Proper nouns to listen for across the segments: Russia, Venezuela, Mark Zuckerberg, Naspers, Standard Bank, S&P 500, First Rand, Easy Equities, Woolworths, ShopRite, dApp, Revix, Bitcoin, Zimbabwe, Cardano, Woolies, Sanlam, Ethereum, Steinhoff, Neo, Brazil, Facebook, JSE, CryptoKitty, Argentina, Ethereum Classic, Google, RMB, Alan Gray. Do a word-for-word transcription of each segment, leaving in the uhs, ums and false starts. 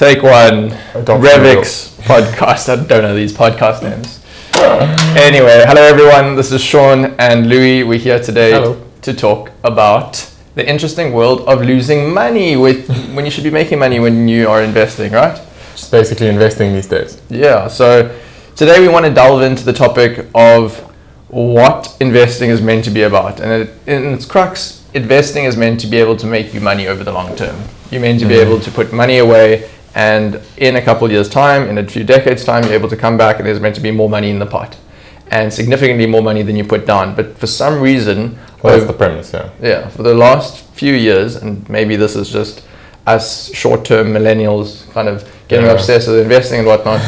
Take one, Revix podcast. I don't know these podcast names. Anyway, hello everyone. This is Sean and Louis. We're here today hello. to talk about the interesting world of losing money with when you should be making money when you are investing, right? Just basically investing these days. Yeah. So today we want to delve into the topic of what investing is meant to be about, and it, in its crux, investing is meant to be able to make you money over the long term. You're meant to be able to put money away, and in a couple of years' time, in a few decades' time, you're able to come back and there's meant to be more money in the pot, and significantly more money than you put down. But for some reason, well, that's over, the premise, yeah. Yeah, for the last few years, and maybe this is just us short-term millennials kind of getting yeah. obsessed with investing and whatnot,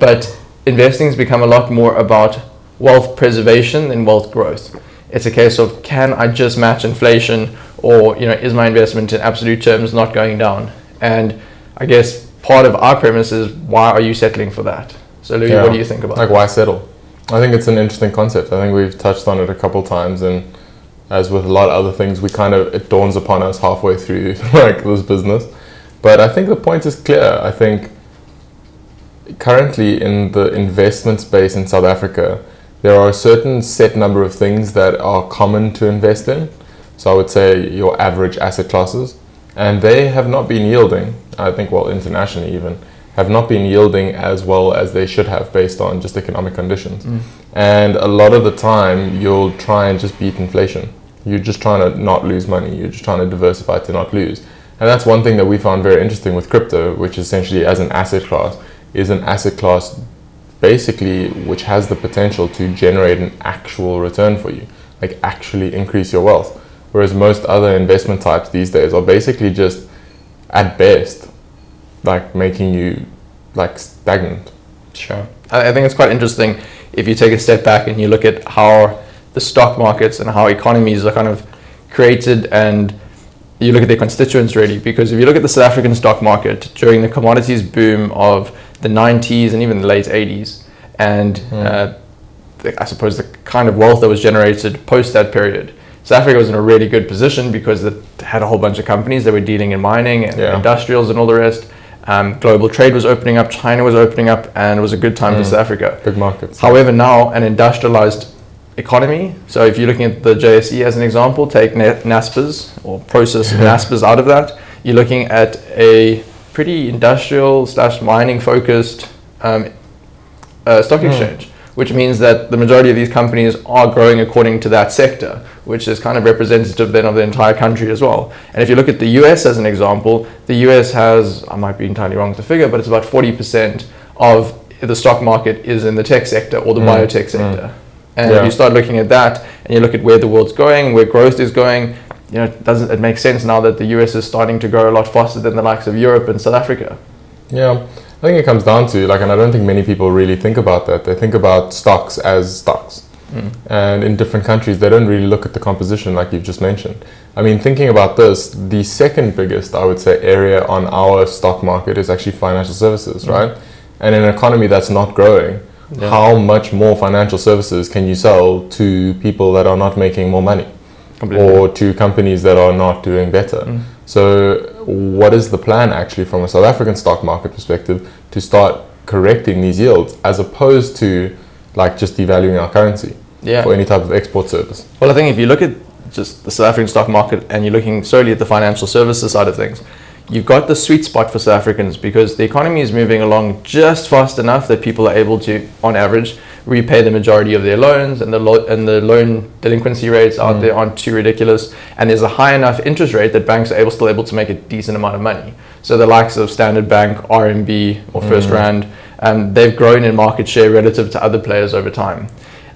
but investing has become a lot more about wealth preservation than wealth growth. It's a case of, can I just match inflation, or you know, is my investment in absolute terms not going down? And I guess part of our premise is, why are you settling for that? So Louis, yeah. what do you think about like that? Why settle? I think it's an interesting concept. I think we've touched on it a couple times, and as with a lot of other things, we kind of, it dawns upon us halfway through like this business. But I think the point is clear. I think currently in the investment space in South Africa, there are a certain set number of things that are common to invest in. So I would say your average asset classes, and they have not been yielding, I think, well, internationally even, have not been yielding as well as they should have based on just economic conditions. Mm. And a lot of the time, you'll try and just beat inflation. You're just trying to not lose money. You're just trying to diversify to not lose. And that's one thing that we found very interesting with crypto, which essentially as an asset class, is an asset class basically which has the potential to generate an actual return for you, like actually increase your wealth. Whereas most other investment types these days are basically just, at best, like making you like stagnant. Sure. I think it's quite interesting if you take a step back and you look at how the stock markets and how economies are kind of created, and you look at their constituents really, because if you look at the South African stock market during the commodities boom of the nineties and even the late eighties, and mm. uh, the, I suppose the kind of wealth that was generated post that period, South Africa was in a really good position because it had a whole bunch of companies that were dealing in mining and yeah. industrials and all the rest. Um, global trade was opening up, China was opening up, and it was a good time mm. for South Africa. Big markets. However, now an industrialized economy, so if you're looking at the J S E as an example, take Naspers or process Naspers out of that, you're looking at a pretty industrial slash mining focused um, uh, stock mm. exchange, which means that the majority of these companies are growing according to that sector, which is kind of representative then of the entire country as well. And if you look at the U S as an example, the U S has, I might be entirely wrong with the figure, but it's about forty percent of the stock market is in the tech sector or the mm. biotech sector. Mm. And yeah. if you start looking at that and you look at where the world's going, where growth is going, you know, doesn't it make sense now that the U S is starting to grow a lot faster than the likes of Europe and South Africa? Yeah, I think it comes down to, like, and I don't think many people really think about that. They think about stocks as stocks. Mm. And in different countries, they don't really look at the composition like you've just mentioned. I mean, thinking about this, the second biggest, I would say, area on our stock market is actually financial services, mm. right? And in an economy that's not growing, yeah. how much more financial services can you sell to people that are not making more money? Completely. Or to companies that are not doing better. Mm. So what is the plan actually from a South African stock market perspective to start correcting these yields as opposed to like just devaluing our currency yeah. for any type of export service? Well, I think if you look at just the South African stock market and you're looking solely at the financial services side of things, you've got the sweet spot for South Africans because the economy is moving along just fast enough that people are able to, on average, repay the majority of their loans, and the lo- and the loan delinquency rates out mm. there aren't too ridiculous, and there's a high enough interest rate that banks are able, still able to make a decent amount of money. So the likes of Standard Bank, R M B, or First mm. Rand, um, they've grown in market share relative to other players over time.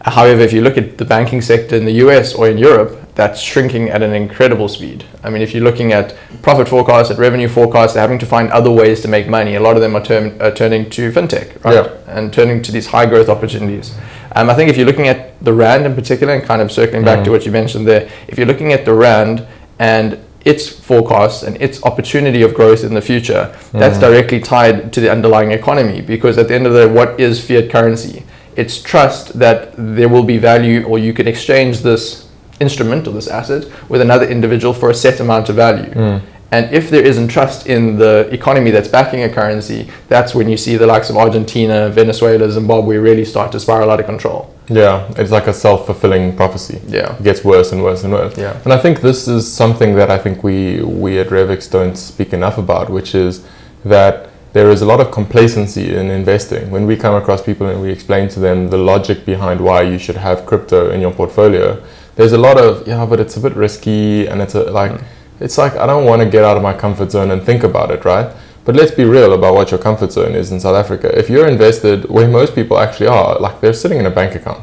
However, if you look at the banking sector in the U S or in Europe, that's shrinking at an incredible speed. I mean, if you're looking at profit forecasts, at revenue forecasts, they're having to find other ways to make money. A lot of them are, term, are turning to fintech, right? Yeah. And turning to these high growth opportunities. Um, I think if you're looking at the Rand in particular, and kind of circling back mm. to what you mentioned there, if you're looking at the Rand and its forecasts and its opportunity of growth in the future, mm. that's directly tied to the underlying economy, because at the end of the day, what is fiat currency? It's trust that there will be value, or you can exchange this instrument or this asset with another individual for a set amount of value. Mm. And if there isn't trust in the economy that's backing a currency, that's when you see the likes of Argentina, Venezuela, Zimbabwe really start to spiral out of control. Yeah, it's like a self-fulfilling prophecy. Yeah. It gets worse and worse and worse. Yeah. And I think this is something that I think we, we at Revix don't speak enough about, which is that there is a lot of complacency in investing. When we come across people and we explain to them the logic behind why you should have crypto in your portfolio, there's a lot of, yeah, but it's a bit risky and it's a, like... Mm. It's like, I don't want to get out of my comfort zone and think about it, right? But let's be real about what your comfort zone is in South Africa. If you're invested where most people actually are, like they're sitting in a bank account.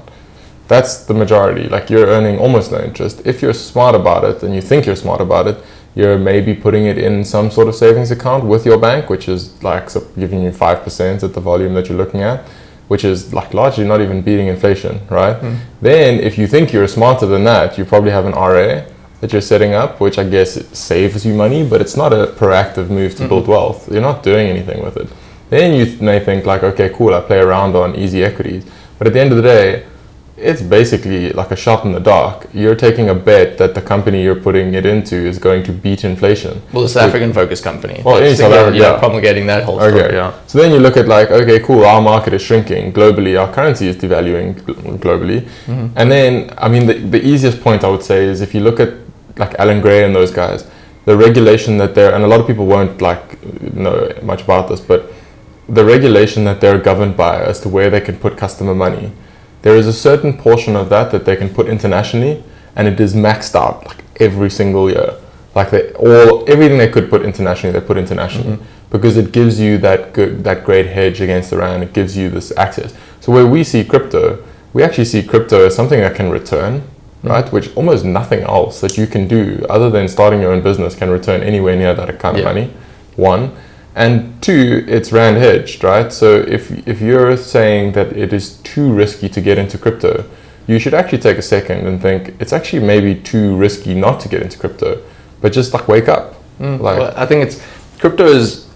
That's the majority. Like you're earning almost no interest. If you're smart about it and you think you're smart about it, you're maybe putting it in some sort of savings account with your bank, which is like giving you five percent at the volume that you're looking at, which is like largely not even beating inflation, right? Mm. Then if you think you're smarter than that, you probably have an R A that you're setting up, which I guess it saves you money, but it's not a proactive move to mm-hmm. build wealth. You're not doing anything with it. Then you th- may think like, okay, cool, I play around on Easy Equities. But at the end of the day, it's basically like a shot in the dark. You're taking a bet that the company you're putting it into is going to beat inflation. Well, the South African-focused company. Well, in South Africa, yeah. Promulgating that whole story, okay. yeah. So then you look at like, okay, cool, our market is shrinking globally, our currency is devaluing globally. Mm-hmm. And then, I mean, the, the easiest point I would say is if you look at like Alan Gray and those guys, the regulation that they're, and a lot of people won't like know much about this, but the regulation that they're governed by as to where they can put customer money, there is a certain portion of that that they can put internationally, and it is maxed out like every single year. Like they all, everything they could put internationally, they put internationally, mm-hmm. because it gives you that good, that great hedge against the rand. It gives you this access. So where we see crypto, we actually see crypto as something that can return. Right, which almost nothing else that you can do other than starting your own business can return anywhere near that kind of yeah. money, one. And two, it's rand hedged, right? So if if you're saying that it is too risky to get into crypto, you should actually take a second and think, it's actually maybe too risky not to get into crypto, but just like wake up. Mm, like, well, I think it's, crypto is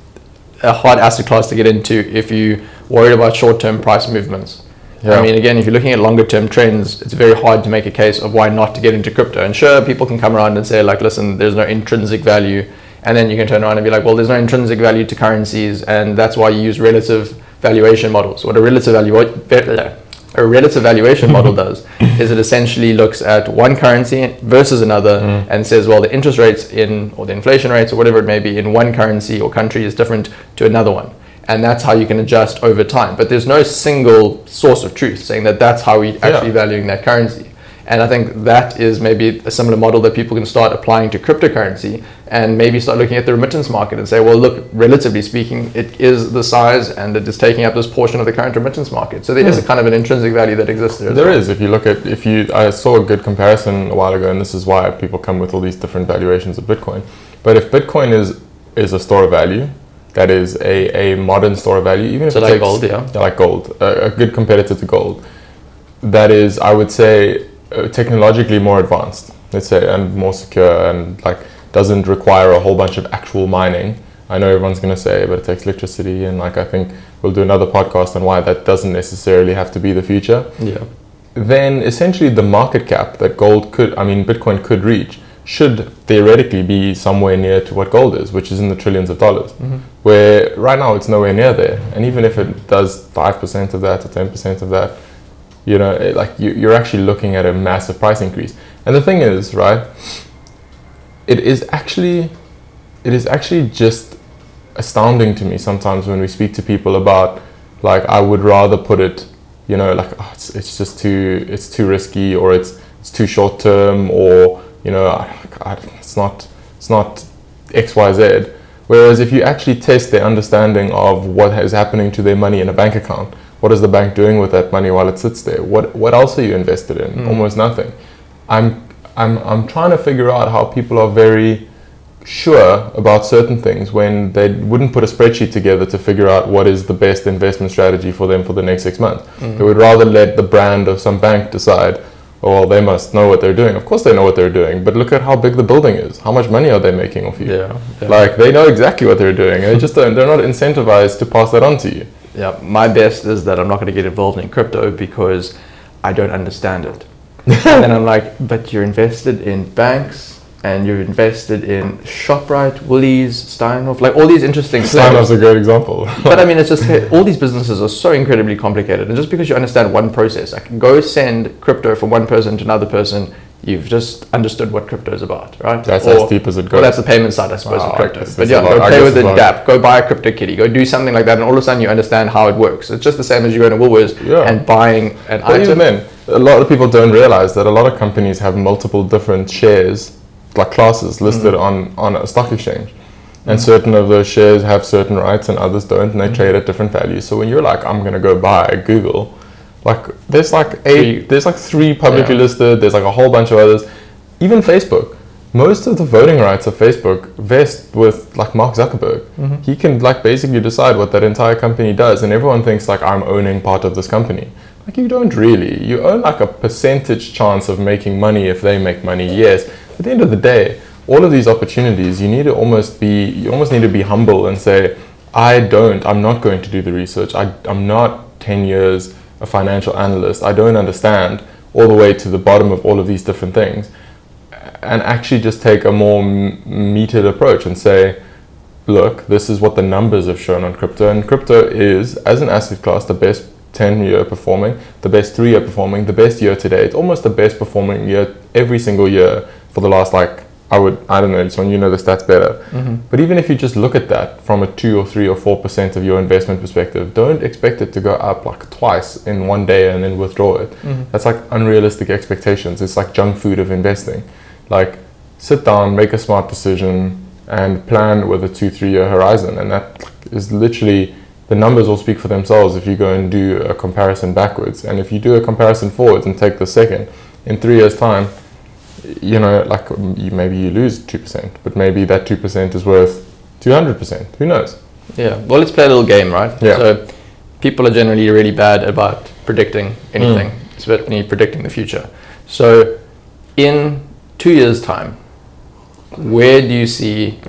a hard asset class to get into if you're worried about short-term price movements. Yeah. I mean, again, if you're looking at longer term trends, it's very hard to make a case of why not to get into crypto. And sure, people can come around and say like, listen, there's no intrinsic value. And then you can turn around and be like, well, there's no intrinsic value to currencies. And that's why you use relative valuation models. What a relative, valu- a relative valuation model does is it essentially looks at one currency versus another mm. and says, well, the interest rates in, or the inflation rates or whatever it may be in one currency or country is different to another one. And that's how you can adjust over time. But there's no single source of truth saying that that's how we're actually yeah. valuing that currency. And I think that is maybe a similar model that people can start applying to cryptocurrency and maybe start looking at the remittance market and say, well, look, relatively speaking, it is the size and it is taking up this portion of the current remittance market. So there hmm. is a kind of an intrinsic value that exists there. There well. is. If you look at, if you, I saw a good comparison a while ago, and this is why people come with all these different valuations of Bitcoin. But if Bitcoin is is a store of value, that is a, a modern store of value, even so if like it's gold, yeah. like gold, a, a good competitor to gold. That is, I would say, uh, technologically more advanced, let's say, and more secure, and like doesn't require a whole bunch of actual mining. I know everyone's going to say, but it takes electricity, and like I think we'll do another podcast on why that doesn't necessarily have to be the future. Yeah. Then essentially, the market cap that gold could, I mean, Bitcoin could reach, should theoretically be somewhere near to what gold is, which is in the trillions of dollars, mm-hmm. where right now it's nowhere near there. And even if it does five percent of that or ten percent of that, you know, it, like you, you're actually looking at a massive price increase. And the thing is, right, it is actually, it is actually just astounding to me sometimes when we speak to people about, like, I would rather put it, you know, like, oh, it's, it's just too, it's too risky, or it's, it's too short term, or, you know, I, I, it's not it's not X, Y, Z. Whereas if you actually test their understanding of what is happening to their money in a bank account, what is the bank doing with that money while it sits there? What what else are you invested in? Mm. Almost nothing. I'm I'm I'm trying to figure out how people are very sure about certain things when they wouldn't put a spreadsheet together to figure out what is the best investment strategy for them for the next six months. Mm. They would rather let the brand of some bank decide, oh, well, they must know what they're doing. Of course they know what they're doing, but look at how big the building is. How much money are they making off you? Yeah, yeah. Like, they know exactly what they're doing. They just don't, they're not incentivized to pass that on to you. Yeah, my best is that I'm not going to get involved in crypto because I don't understand it. And then I'm like, but you're invested in banks, and you've invested in ShopRite, Woolies, Steinhoff, like all these interesting things. Steinhoff's a great example. But I mean, it's just all these businesses are so incredibly complicated. And just because you understand one process, I can go send crypto from one person to another person, you've just understood what crypto is about, right? That's or, as deep as it goes. Well, that's the payment side, I suppose, wow, of crypto. But yeah, go play with the dApp, go buy a CryptoKitty, go do something like that, and all of a sudden you understand how it works. It's just the same as you going to Woolworths yeah. and buying an but item. Even then, a lot of people don't realize that a lot of companies have multiple different shares, like classes listed mm. on, on a stock exchange. And mm. certain of those shares have certain rights and others don't, and they mm. trade at different values. So when you're like, I'm going to go buy Google, like there's like eight, there's like three publicly yeah. listed, there's like a whole bunch of others. Even Facebook, most of the voting rights of Facebook vest with like Mark Zuckerberg. Mm-hmm. He can like basically decide what that entire company does, and everyone thinks like I'm owning part of this company. Like you don't really, you own like a percentage chance of making money if they make money, yes. At the end of the day, all of these opportunities, you need to almost be, you almost need to be humble and say, I don't, I'm not going to do the research. I, I'm not ten years a financial analyst. I don't understand all the way to the bottom of all of these different things. And actually just take a more m- meted approach and say, look, this is what the numbers have shown on crypto. And crypto is, as an asset class, the best ten year performing, the best three year performing, the best year to date, almost the best performing year every single year for the last, like, I would, I don't know, it's when you know the stats better. Mm-hmm. But even if you just look at that from a two or three or four percent of your investment perspective, don't expect it to go up like twice in one day and then withdraw it. Mm-hmm. That's like unrealistic expectations. It's like junk food of investing. Like, sit down, make a smart decision, and plan with a two, three year horizon. And that is literally, the numbers will speak for themselves if you go and do a comparison backwards. And if you do a comparison forwards and take the second, in three years' time, you know, like you, maybe you lose two percent, but maybe that two percent is worth two hundred percent. Who knows? Yeah. Well, let's play a little game, right? Yeah. So people are generally really bad about predicting anything, mm. certainly predicting the future. So in two years' time, where do you see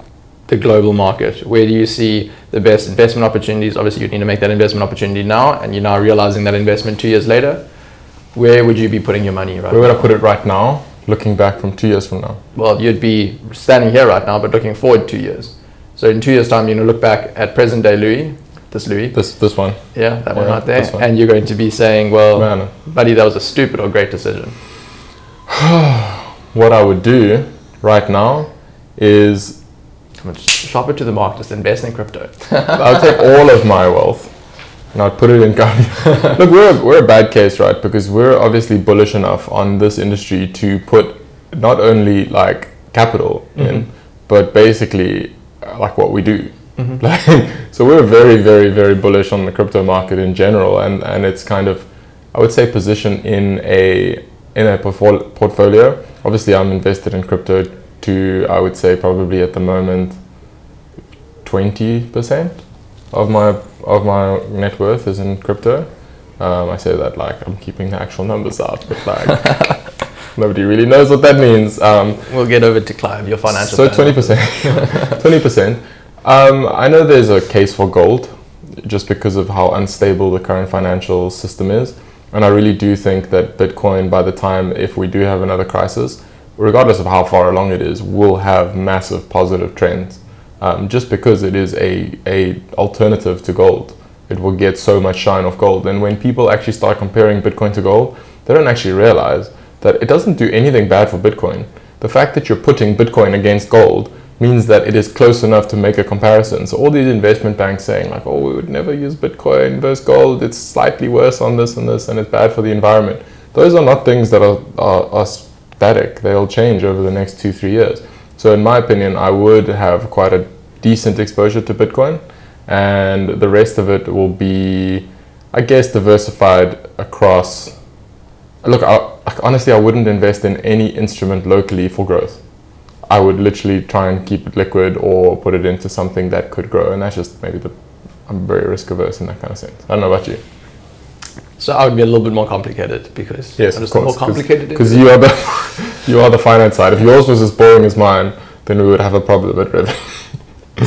the global market? Where do you see the best investment opportunities? Obviously, you need to make that investment opportunity now, and you're now realizing that investment two years later. Where would you be putting your money right Where now? Would I put it right now, looking back from two years from now? Well, you'd be standing here right now, but looking forward two years. So in two years' time, you're going to look back at present day Louis, this Louis. This this one. Yeah, that yeah, one right there. One. And you're going to be saying, well, Man. buddy, that was a stupid or great decision. What I would do right now is just shop it to the market, just invest in crypto. I would take all of my wealth and I'd put it in Cardano. Look, we're a, we're a bad case, right? Because we're obviously bullish enough on this industry to put not only like capital mm-hmm. in, but basically like what we do. Mm-hmm. Like, so we're very, very, very bullish on the crypto market in general, and, and it's kind of, I would say, positioned in a in a portfol- portfolio. Obviously, I'm invested in crypto to, I would say, probably at the moment, twenty percent of my of my net worth is in crypto. Um, I say that like I'm keeping the actual numbers out, but like nobody really knows what that means. Um, we'll get over to Clive, your financial. So twenty percent, twenty percent. I know there's a case for gold, just because of how unstable the current financial system is, and I really do think that Bitcoin, by the time if we do have another crisis, regardless of how far along it is, will have massive positive trends. Um, just because it is a, a alternative to gold. It will get so much shine off gold. And when people actually start comparing Bitcoin to gold, they don't actually realize that it doesn't do anything bad for Bitcoin. The fact that you're putting Bitcoin against gold means that it is close enough to make a comparison. So all these investment banks saying like, oh, we would never use Bitcoin versus gold, it's slightly worse on this and this, and it's bad for the environment. Those are not things that are, are, are static. They'll change over the next two, three years. So in my opinion, I would have quite a decent exposure to Bitcoin, and the rest of it will be, I guess, diversified across. Look, I, honestly, I wouldn't invest in any instrument locally for growth. I would literally try and keep it liquid or put it into something that could grow. And that's just maybe the, I'm very risk averse in that kind of sense. I don't know about you. So I would be a little bit more complicated because yes, I'm just course, more complicated. Because you are the you are the finance side. If yours was as boring as mine, then we would have a problem at Revix.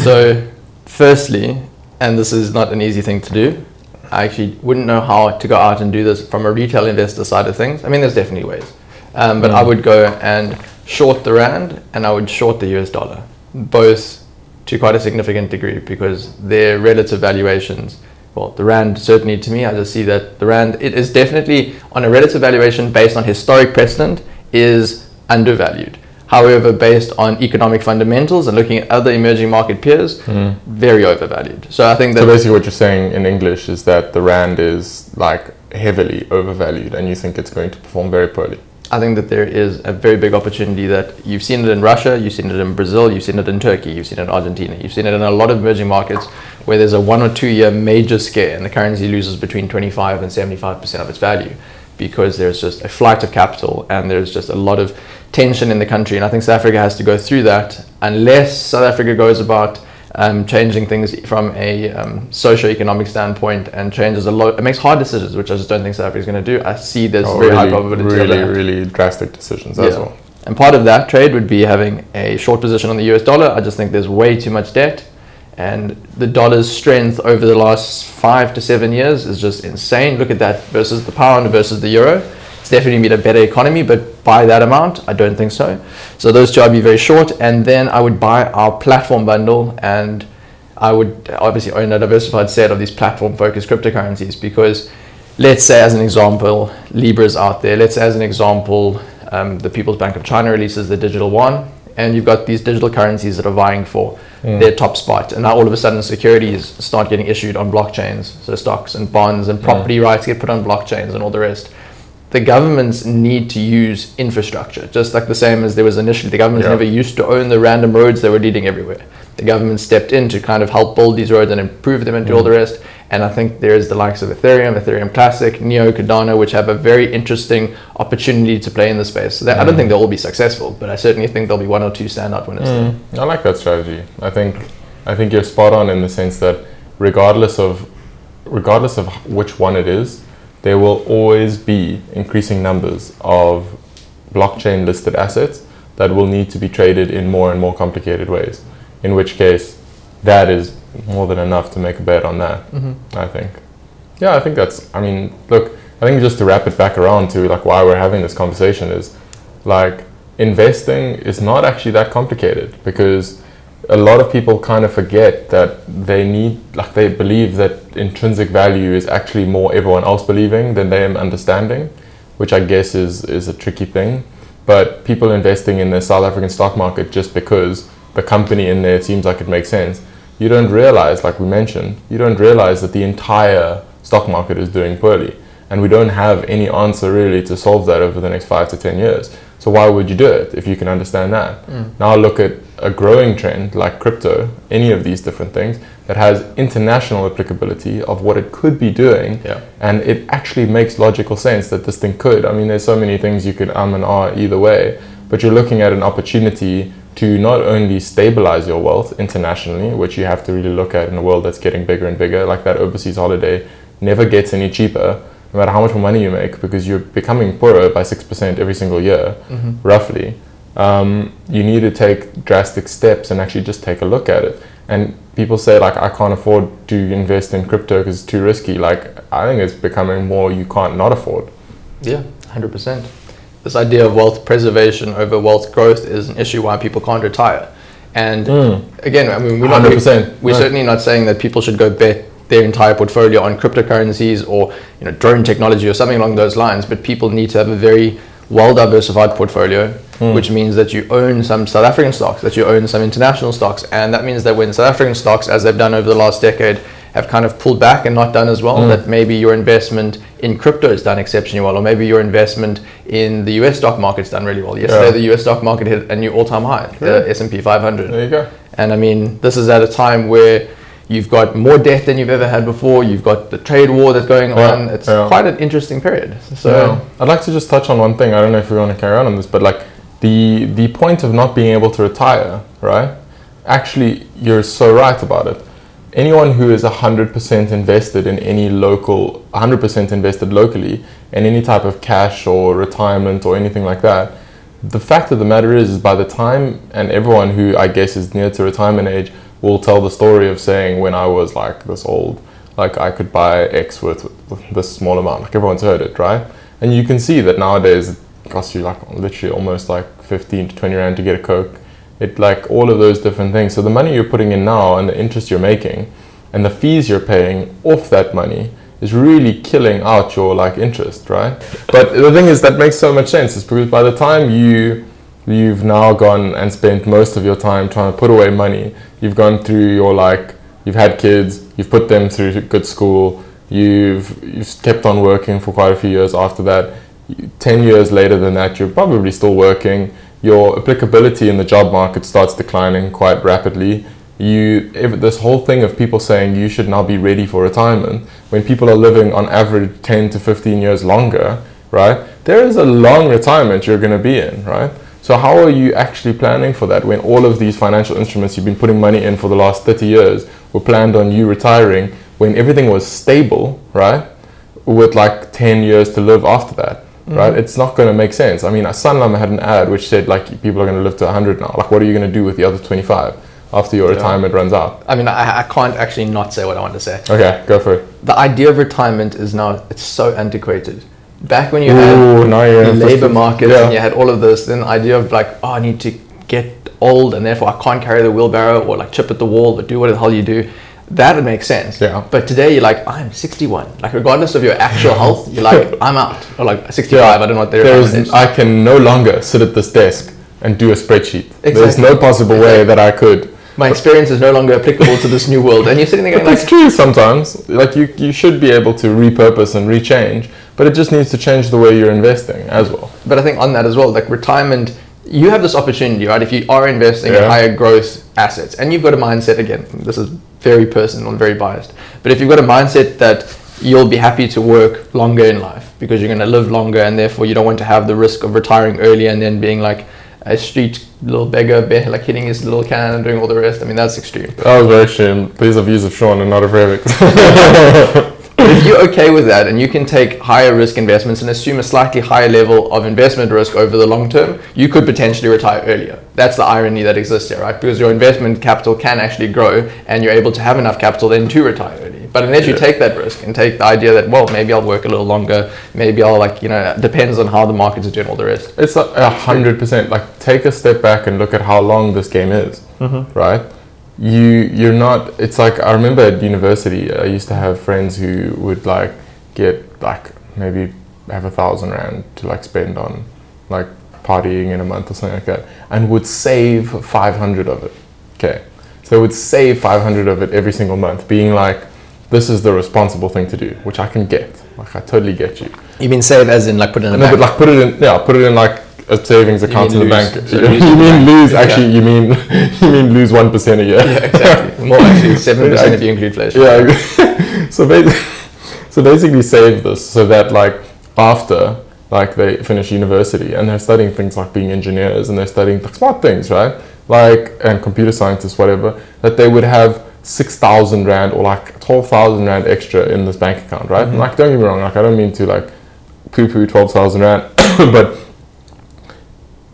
So, firstly, and this is not an easy thing to do, I actually wouldn't know how to go out and do this from a retail investor side of things. I mean, there's definitely ways, um, but mm. I would go and short the Rand and I would short the U S dollar, both to quite a significant degree, because their relative valuations, well, the Rand certainly to me, I just see that the Rand, it is definitely on a relative valuation based on historic precedent, is undervalued. However, based on economic fundamentals and looking at other emerging market peers, mm. very overvalued. So I think that... So basically what you're saying in English is that the Rand is like heavily overvalued and you think it's going to perform very poorly. I think that there is a very big opportunity that you've seen it in Russia, you've seen it in Brazil, you've seen it in Turkey, you've seen it in Argentina, you've seen it in a lot of emerging markets where there's a one or two year major scare and the currency loses between twenty-five and seventy-five percent of its value because there's just a flight of capital and there's just a lot of tension in the country. And I think South Africa has to go through that unless South Africa goes about um, changing things from a um, socio-economic standpoint and changes a lot. It makes hard decisions, which I just don't think South Africa is going to do. I see there's oh, very really, high probability really, of that. Really drastic decisions as yeah. well. And part of that trade would be having a short position on the U S dollar. I just think there's way too much debt. And the dollar's strength over the last five to seven years is just insane. Look at that versus the pound versus the euro. It's definitely made a better economy, but by that amount, I don't think so. So those two I'd be very short. And then I would buy our platform bundle, and I would obviously own a diversified set of these platform-focused cryptocurrencies, because let's say, as an example, Libra's out there. Let's say, as an example, um, the People's Bank of China releases the digital yuan, and you've got these digital currencies that are vying for mm. their top spot. And now all of a sudden securities start getting issued on blockchains. So stocks and bonds and property mm. rights get put on blockchains and all the rest. The governments need to use infrastructure, just like the same as there was initially. The governments yeah. never used to own the random roads that were leading everywhere. The government stepped in to kind of help build these roads and improve them and do mm. all the rest. And I think there is the likes of Ethereum, Ethereum Classic, Neo, Cardano, which have a very interesting opportunity to play in the space. So that, mm. I don't think they'll all be successful, but I certainly think there'll be one or two standout winners. Mm. I like that strategy. I think I think you're spot on in the sense that regardless of regardless of which one it is, there will always be increasing numbers of blockchain listed assets that will need to be traded in more and more complicated ways. In which case, that is more than enough to make a bet on that, mm-hmm. I think. Yeah, I think that's, I mean, look, I think just to wrap it back around to like why we're having this conversation is like investing is not actually that complicated, because a lot of people kind of forget that they need, like they believe that intrinsic value is actually more everyone else believing than them understanding, which I guess is, is a tricky thing. But people investing in the South African stock market just because the company in there seems like it makes sense, you don't realize, like we mentioned, you don't realize that the entire stock market is doing poorly. And we don't have any answer really to solve that over the next five to ten years. So why would you do it if you can understand that? Mm. Now look at a growing trend like crypto, any of these different things, that has international applicability of what it could be doing. Yeah. And it actually makes logical sense that this thing could. I mean, there's so many things you could um and ah either way, but you're looking at an opportunity to not only stabilize your wealth internationally, which you have to really look at in a world that's getting bigger and bigger, like that overseas holiday never gets any cheaper, no matter how much more money you make, because you're becoming poorer by six percent every single year, mm-hmm. roughly. Um, you need to take drastic steps and actually just take a look at it. And people say, like, I can't afford to invest in crypto because it's too risky. Like, I think it's becoming more you can't not afford. Yeah, one hundred percent. This idea of wealth preservation over wealth growth is an issue why people can't retire. And mm. again, I mean, we're, not, one hundred percent. we're no. certainly not saying that people should go bet their entire portfolio on cryptocurrencies or you know drone technology or something along those lines, but people need to have a very well-diversified portfolio, mm. which means that you own some South African stocks, that you own some international stocks, and that means that when South African stocks, as they've done over the last decade, have kind of pulled back and not done as well, mm. that maybe your investment in crypto has done exceptionally well, or maybe your investment in the U S stock market's done really well. Yesterday, yeah. the U S stock market hit a new all-time high, really? The S and P five hundred. There you go. And I mean, this is at a time where you've got more debt than you've ever had before, you've got the trade war that's going yeah. on. It's yeah. quite an interesting period. So yeah. I'd like to just touch on one thing. I don't know if we want to carry on on this, but like the the point of not being able to retire, right? Actually, you're so right about it. Anyone who is one hundred percent invested in any local, one hundred percent invested locally in any type of cash or retirement or anything like that, the fact of the matter is, is by the time, and everyone who I guess is near to retirement age will tell the story of saying, when I was like this old, like I could buy X worth with this small amount, like everyone's heard it, right? And you can see that nowadays costs you like literally almost like fifteen to twenty rand to get a Coke. It like all of those different things. So the money you're putting in now and the interest you're making and the fees you're paying off that money is really killing out your like interest, right? But the thing is that makes so much sense is because by the time you you've now gone and spent most of your time trying to put away money, you've gone through your like you've had kids, you've put them through good school, you've you've kept on working for quite a few years after that. ten years later than that, you're probably still working. Your applicability in the job market starts declining quite rapidly. You, if this whole thing of people saying you should now be ready for retirement, when people are living on average ten to fifteen years longer, right? There is a long retirement you're going to be in, right? So how are you actually planning for that when all of these financial instruments you've been putting money in for the last thirty years were planned on you retiring when everything was stable, right? With like ten years to live after that. Mm-hmm. Right, it's not going to make sense. I mean, Sanlam had an ad which said like people are going to live to one hundred now. Like, what are you going to do with the other twenty-five after your yeah. retirement runs out? I mean, I, I can't actually not say what I want to say. Okay, go for it. The idea of retirement is now it's so antiquated. Back when you Ooh, had no, yeah, the labour market yeah. and you had all of this, then the idea of like, oh, I need to get old and therefore I can't carry the wheelbarrow or like chip at the wall, but do what the hell you do. That would make sense. Yeah. But today you're like, I'm sixty-one. Like regardless of your actual health, you're like, I'm out. Or like sixty-five, yeah. I don't know what they're is. I can no longer sit at this desk and do a spreadsheet. Exactly. There's no possible exactly. way that I could. My experience is no longer applicable to this new world. And you're sitting there going like... That's true sometimes. Like you, you should be able to repurpose and rechange, but it just needs to change the way you're investing as well. But I think on that as well, like retirement... You have this opportunity, right? If you are investing yeah. in higher growth assets and you've got a mindset, again, this is very personal and very biased, but if you've got a mindset that you'll be happy to work longer in life because you're going to live longer and therefore you don't want to have the risk of retiring early and then being like a street little beggar, like hitting his little can and doing all the rest. I mean, that's extreme. That was very extreme. These are views of Sean and not of Revix. If you're okay with that and you can take higher risk investments and assume a slightly higher level of investment risk over the long term, you could potentially retire earlier. That's the irony that exists here, right? Because your investment capital can actually grow and you're able to have enough capital then to retire early. But unless yeah. you take that risk and take the idea that, well, maybe I'll work a little longer, maybe I'll like, you know, depends on how the markets are doing all the rest. It's like one hundred percent. Like take a step back and look at how long this game is, mm-hmm. right? You, you're not, it's like, I remember at university, I used to have friends who would like get like, maybe have a thousand rand to like spend on like partying in a month or something like that, and would save five hundred of it. Okay. So would save five hundred of it every single month, being like, this is the responsible thing to do, which I can get. Like, I totally get you. You mean save as in like put it in a no, bank? But like put it in, yeah, put it in like, a savings account in the bank. So you, you mean lose, actually, yeah. you mean you mean lose one percent a year. Yeah, exactly. More actually, seven percent if you include inflation. Yeah. So basically, so basically save this so that like after like they finish university and they're studying things like being engineers and they're studying like, smart things, right? Like, and computer scientists, whatever, that they would have six thousand rand or like twelve thousand rand extra in this bank account, right? Mm-hmm. And, like, don't get me wrong, like I don't mean to like poo-poo twelve thousand rand, but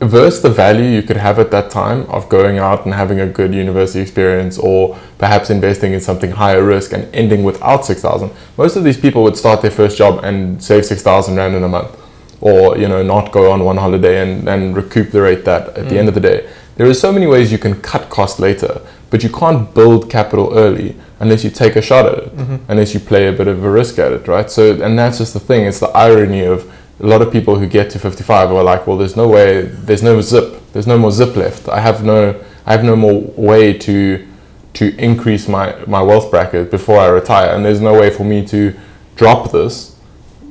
versus the value you could have at that time of going out and having a good university experience or perhaps investing in something higher risk and ending without six thousand. Most of these people would start their first job and save six thousand rand in a month or, you know, not go on one holiday and, and recuperate that at mm. the end of the day. There are so many ways you can cut costs later, but you can't build capital early unless you take a shot at it, mm-hmm. unless you play a bit of a risk at it, right? So, and that's just the thing. It's the irony of a lot of people who get to fifty-five are like, well, there's no way, there's no zip, there's no more zip left. I have no, I have no more way to, to increase my, my wealth bracket before I retire. And there's no way for me to drop this,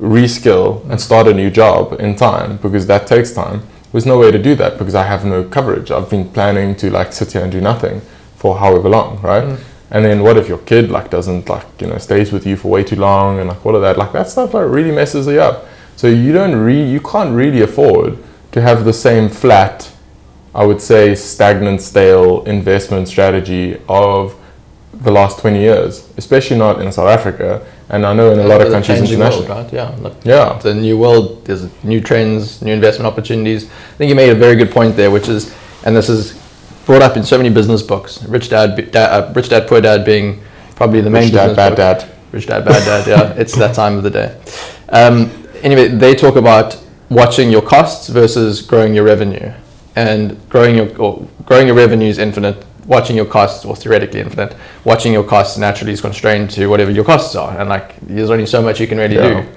reskill and start a new job in time because that takes time. There's no way to do that because I have no coverage. I've been planning to like sit here and do nothing for however long, right? Mm. And then what if your kid like doesn't like, you know, stays with you for way too long and like all of that, like that stuff like really messes you up. So you don't re- you can't really afford to have the same flat, I would say, stagnant, stale investment strategy of the last twenty years, especially not in South Africa. And I know in a lot of countries internationally. Right? Yeah, look, yeah. It's a new world. There's new trends, new investment opportunities. I think you made a very good point there, which is, and this is brought up in so many business books. Rich Dad, dad uh, Rich Dad, Poor Dad being probably the main Rich business Dad, Bad book. Dad. Rich Dad, Bad Dad. Yeah, it's that time of the day. Um, Anyway, they talk about watching your costs versus growing your revenue. And growing your or growing your revenue is infinite. Watching your costs, or theoretically infinite. Watching your costs naturally is constrained to whatever your costs are, and like there's only so much you can really yeah. do.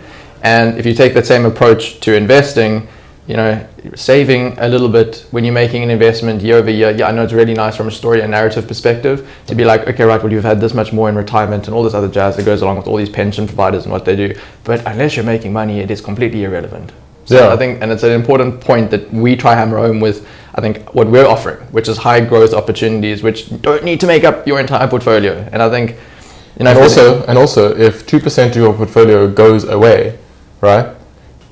And if you take that same approach to investing, you know, saving a little bit when you're making an investment year over year. Yeah, I know it's really nice from a story and narrative perspective to be like, okay, right, well, you've had this much more in retirement and all this other jazz that goes along with all these pension providers and what they do. But unless you're making money, it is completely irrelevant. So yeah. I think, and it's an important point that we try hammer home with, I think, what we're offering, which is high growth opportunities, which don't need to make up your entire portfolio. And I think, you know, and also, and also, if two percent of your portfolio goes away, right,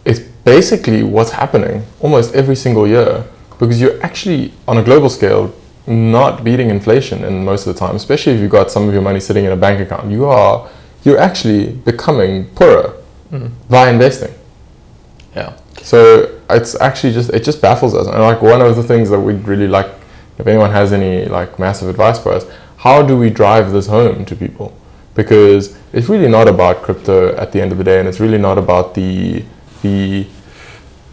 it's basically what's happening almost every single year, because you're actually, on a global scale, not beating inflation in most of the time, especially if you've got some of your money sitting in a bank account. You are, you're actually becoming poorer mm. by investing. Yeah. So it's actually just, it just baffles us. And like one of the things that we'd really like, if anyone has any like massive advice for us, how do we drive this home to people? Because it's really not about crypto at the end of the day, and it's really not about the the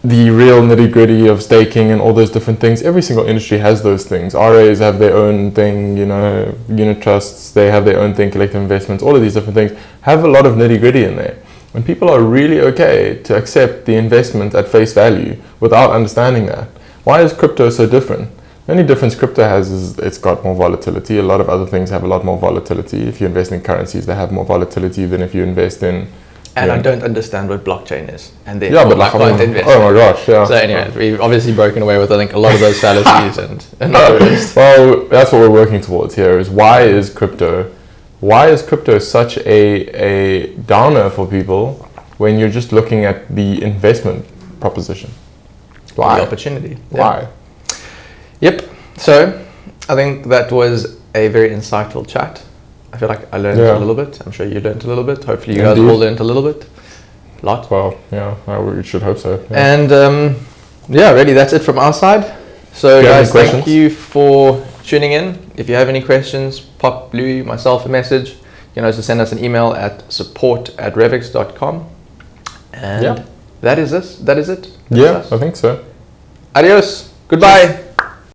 the real nitty gritty of staking and all those different things. Every single industry has those things. R As have their own thing, you know, unit trusts, they have their own thing, collective investments, all of these different things have a lot of nitty gritty in there. And people are really okay to accept the investment at face value without understanding that. Why is crypto so different? The only difference crypto has is it's got more volatility. A lot of other things have a lot more volatility. If you invest in currencies, they have more volatility than if you invest in... And you know, I don't understand what blockchain is. And yeah, but like, I mean, oh my gosh, yeah. So anyway, we've obviously broken away with, I think, a lot of those fallacies. and, and Well, that's what we're working towards here, is why is crypto... Why is crypto such a, a downer for people when you're just looking at the investment proposition? Why? The opportunity. Why? Yeah. Yep. So I think that was a very insightful chat. I feel like I learned yeah. a little bit. I'm sure you learned a little bit. Hopefully you Indeed. guys all learned a little bit. A lot. Well, yeah, I, we should hope so. Yeah. And um, yeah, really that's it from our side. So guys, thank you for tuning in. If you have any questions, pop Louis, myself a message. You can also send us an email at support at revix dot com. And yeah. that is this. That is it. That yeah, is I think so. Adios. Goodbye. Cheers.